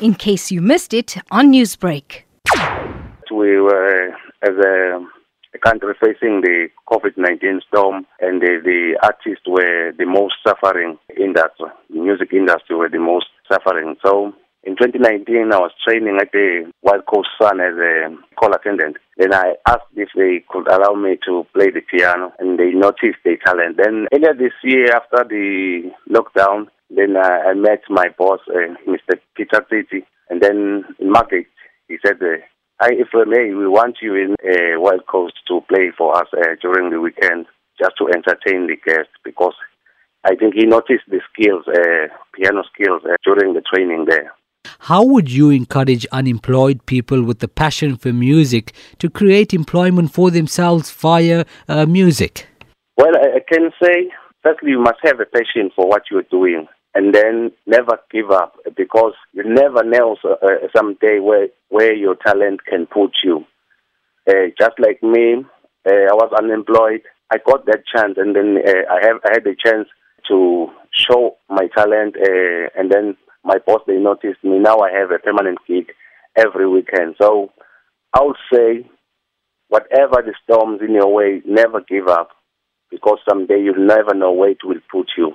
in case you missed it on Newsbreak. We were, as a country, facing the COVID-19 storm, and the artists were the most suffering industry. The music industry were the most suffering. So in 2019, I was training at the Wild Coast Sun as a call attendant. Then I asked if they could allow me to play the piano, and they noticed the talent. Then earlier this year, after the lockdown, then I met my boss, Mr. Peter Titi, and then in market, he said, if I may, we want you in Wild Coast to play for us during the weekend, just to entertain the guests, because I think he noticed the skills, piano skills, during the training there. How would you encourage unemployed people with the passion for music to create employment for themselves via music? Well, I can say, firstly, you must have a passion for what you're doing. And then never give up, because you never know someday where your talent can put you. Just like me, I was unemployed. I got that chance, and then I had the chance to show my talent. And then my boss, they noticed me. Now I have a permanent gig every weekend. So I would say, whatever the storms in your way, never give up, because someday you'll never know where it will put you.